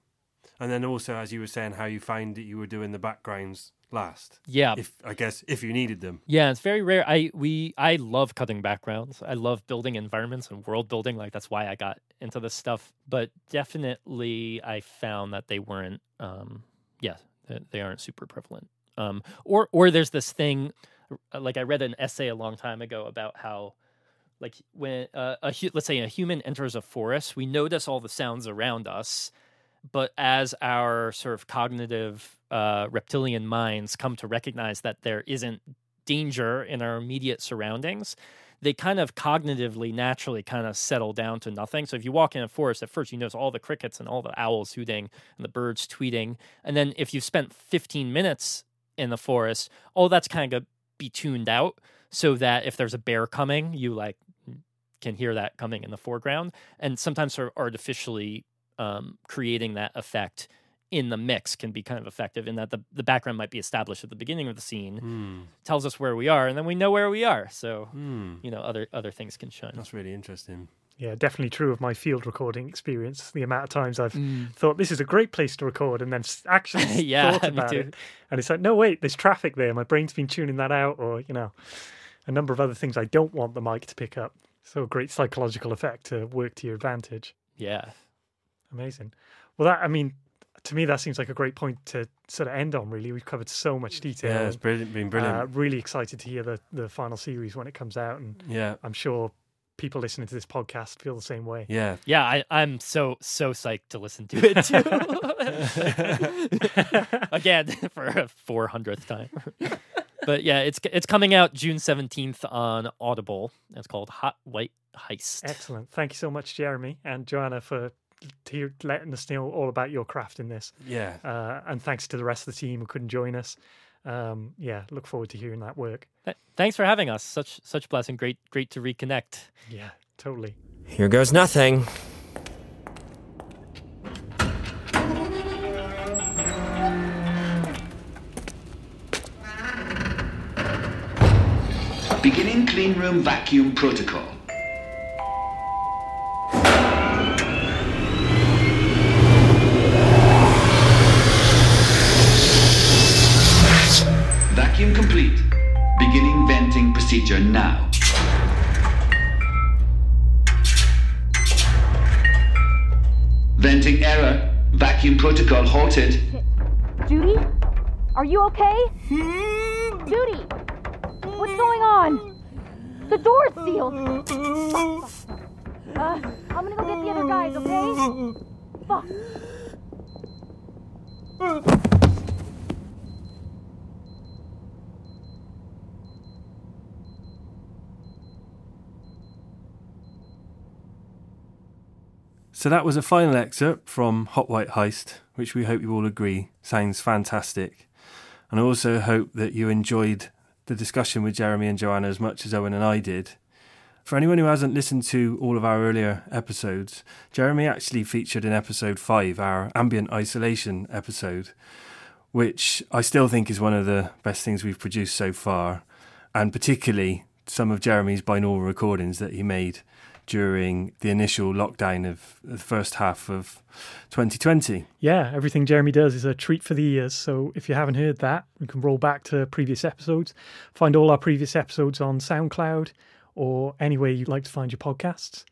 And then also, as you were saying, how you find that you were doing the backgrounds last. Yeah. I guess if you needed them. Yeah, it's very rare. I love cutting backgrounds. I love building environments and world building. Like, that's why I got into this stuff. But definitely I found that they weren't, they aren't super prevalent. Or there's this thing, like I read an essay a long time ago about how, like, when, let's say a human enters a forest, we notice all the sounds around us. But as our sort of cognitive reptilian minds come to recognize that there isn't danger in our immediate surroundings, they kind of cognitively, naturally kind of settle down to nothing. So if you walk in a forest, at first you notice all the crickets and all the owls hooting and the birds tweeting. And then if you've spent 15 minutes in the forest, all that's kind of be tuned out so that if there's a bear coming, you like can hear that coming in the foreground. And sometimes sort of artificially creating that effect in the mix can be kind of effective in that the background might be established at the beginning of the scene, tells us where we are, and then we know where we are. So, you know, other things can shine. That's really interesting. Yeah, definitely true of my field recording experience. The amount of times I've thought this is a great place to record and then actually thought about it. And it's like, no, wait, there's traffic there. My brain's been tuning that out, or, you know, a number of other things I don't want the mic to pick up. So a great psychological effect to work to your advantage. Yeah. Amazing. Well, to me, that seems like a great point to sort of end on, really. We've covered so much detail. Yeah, it's been brilliant. Really excited to hear the final series when it comes out. And I'm sure people listening to this podcast feel the same way. Yeah. Yeah, I'm so psyched to listen to it, too. Again, for a 400th time. But yeah, it's coming out June 17th on Audible. It's called Hot White Heist. Excellent. Thank you so much, Jeremy and Joanna, for letting us know all about your craft in this. Yeah. And thanks to the rest of the team who couldn't join us. Look forward to hearing that work. Thanks for having us. Such blessing. Great to reconnect. Yeah, totally. Here goes nothing. Beginning clean room vacuum protocol. Complete. Beginning venting procedure now. Presenting error. Vacuum protocol halted. Shit. Judy? Are you okay? Judy! What's going on? The door's sealed. Fuck. I'm gonna go get the other guys, okay? Fuck. So that was a final excerpt from Hot White Heist, which we hope you all agree sounds fantastic. And I also hope that you enjoyed the discussion with Jeremy and Joanna as much as Owen and I did. For anyone who hasn't listened to all of our earlier episodes, Jeremy actually featured in episode 5, our ambient isolation episode, which I still think is one of the best things we've produced so far, and particularly some of Jeremy's binaural recordings that he made during the initial lockdown of the first half of 2020. Yeah, everything Jeremy does is a treat for the ears. So if you haven't heard that, you can roll back to previous episodes, find all our previous episodes on SoundCloud or anywhere you'd like to find your podcasts.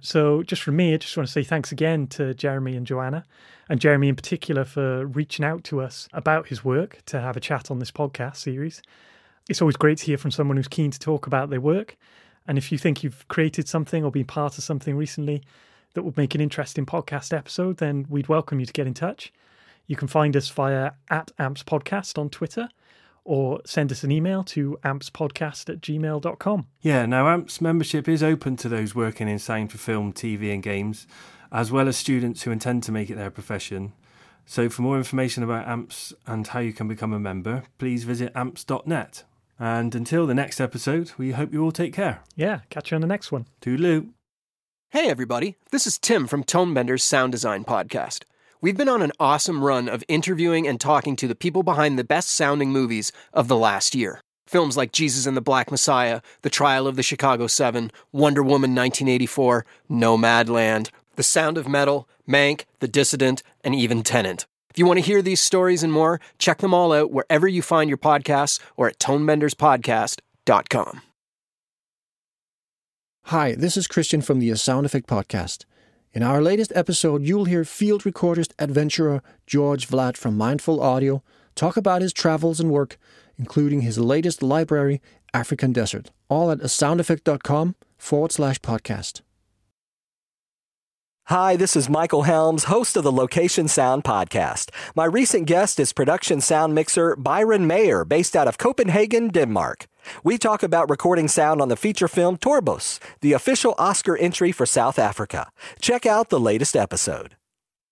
So just from me, I just want to say thanks again to Jeremy and Joanna, and Jeremy in particular for reaching out to us about his work to have a chat on this podcast series. It's always great to hear from someone who's keen to talk about their work. And if you think you've created something or been part of something recently that would make an interesting podcast episode, then we'd welcome you to get in touch. You can find us via @AMPSpodcast on Twitter, or send us an email to ampspodcast@gmail.com. Yeah, now AMPS membership is open to those working in sound for film, TV and games, as well as students who intend to make it their profession. So for more information about AMPS and how you can become a member, please visit amps.net. And until the next episode, we hope you all take care. Yeah, catch you on the next one. Toodaloo. Hey everybody, this is Tim from Tonebender's Sound Design Podcast. We've been on an awesome run of interviewing and talking to the people behind the best-sounding movies of the last year. Films like Jesus and the Black Messiah, The Trial of the Chicago 7, Wonder Woman 1984, Nomadland, The Sound of Metal, Mank, The Dissident, and even Tenet. If you want to hear these stories and more, check them all out wherever you find your podcasts or at tonebenderspodcast.com. Hi, this is Christian from the Sound Effect Podcast. In our latest episode, you'll hear field recordist adventurer George Vlad from Mindful Audio talk about his travels and work, including his latest library, African Desert, all at soundeffect.com/podcast. Hi, this is Michael Helms, host of the Location Sound Podcast. My recent guest is production sound mixer Byron Mayer, based out of Copenhagen, Denmark. We talk about recording sound on the feature film Torbos, the official Oscar entry for South Africa. Check out the latest episode.